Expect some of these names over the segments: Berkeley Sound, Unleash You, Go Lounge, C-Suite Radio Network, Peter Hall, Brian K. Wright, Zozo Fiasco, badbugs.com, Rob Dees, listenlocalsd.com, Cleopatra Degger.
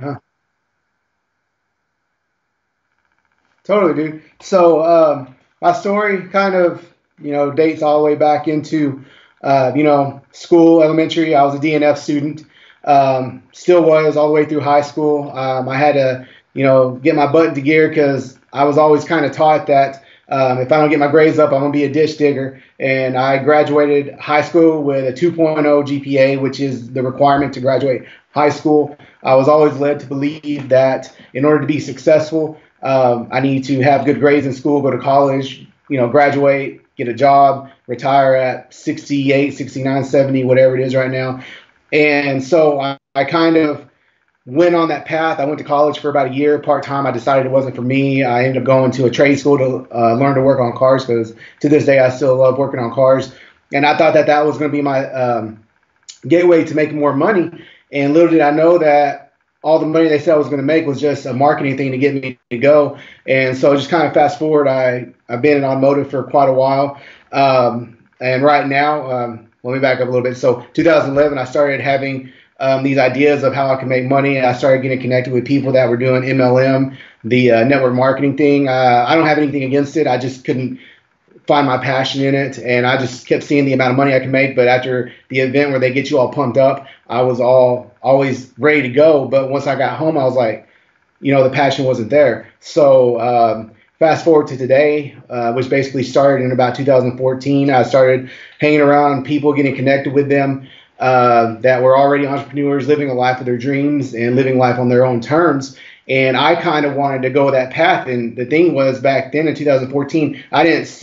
Yeah. Totally, dude. So my story kind of, dates all the way back into, school, elementary. I was a DNF student, still was all the way through high school. I had to, get my butt into gear because I was always kind of taught that if I don't get my grades up, I'm going to be a ditch digger. And I graduated high school with a 2.0 GPA, which is the requirement to graduate high school. I was always led to believe that in order to be successful, I need to have good grades in school, go to college, graduate, get a job, retire at 68, 69, 70, whatever it is right now. And so I kind of went on that path. I went to college for about a year part-time. I decided it wasn't for me. I ended up going to a trade school to learn to work on cars, because to this day I still love working on cars. And I thought that that was going to be my gateway to making more money. And little did I know that all the money they said I was going to make was just a marketing thing to get me to go. And so just kind of fast forward, I've been in automotive for quite a while. And right now, let me back up a little bit. So 2011, I started having these ideas of how I could make money. I started getting connected with people that were doing MLM, the network marketing thing. I don't have anything against it. I just couldn't find my passion in it. And I just kept seeing the amount of money I could make. But after the event where they get you all pumped up, I was always ready to go. But once I got home, I was like, the passion wasn't there. So fast forward to today, which basically started in about 2014. I started hanging around people, getting connected with them that were already entrepreneurs, living a life of their dreams and living life on their own terms. And I kind of wanted to go that path. And the thing was, back then in 2014, I didn't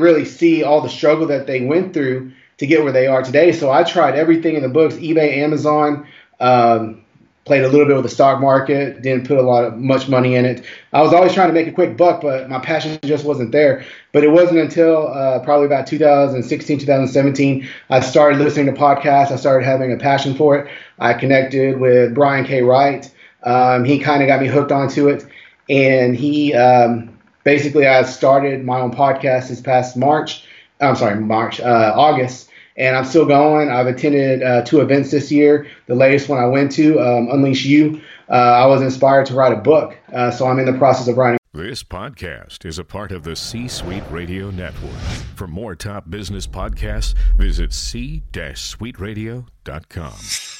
really see all the struggle that they went through to get where they are today. So I tried everything in the books, eBay, Amazon, played a little bit with the stock market, didn't put much money in it. I was always trying to make a quick buck, but my passion just wasn't there. But it wasn't until probably about 2016, 2017, I started listening to podcasts. I started having a passion for it. I connected with Brian K. Wright. He kind of got me hooked onto it. And he basically, I started my own podcast this past August. And I'm still going. I've attended 2 events this year. The latest one I went to, Unleash You. I was inspired to write a book, so I'm in the process of writing. This podcast is a part of the C-Suite Radio Network. For more top business podcasts, visit c-suiteradio.com.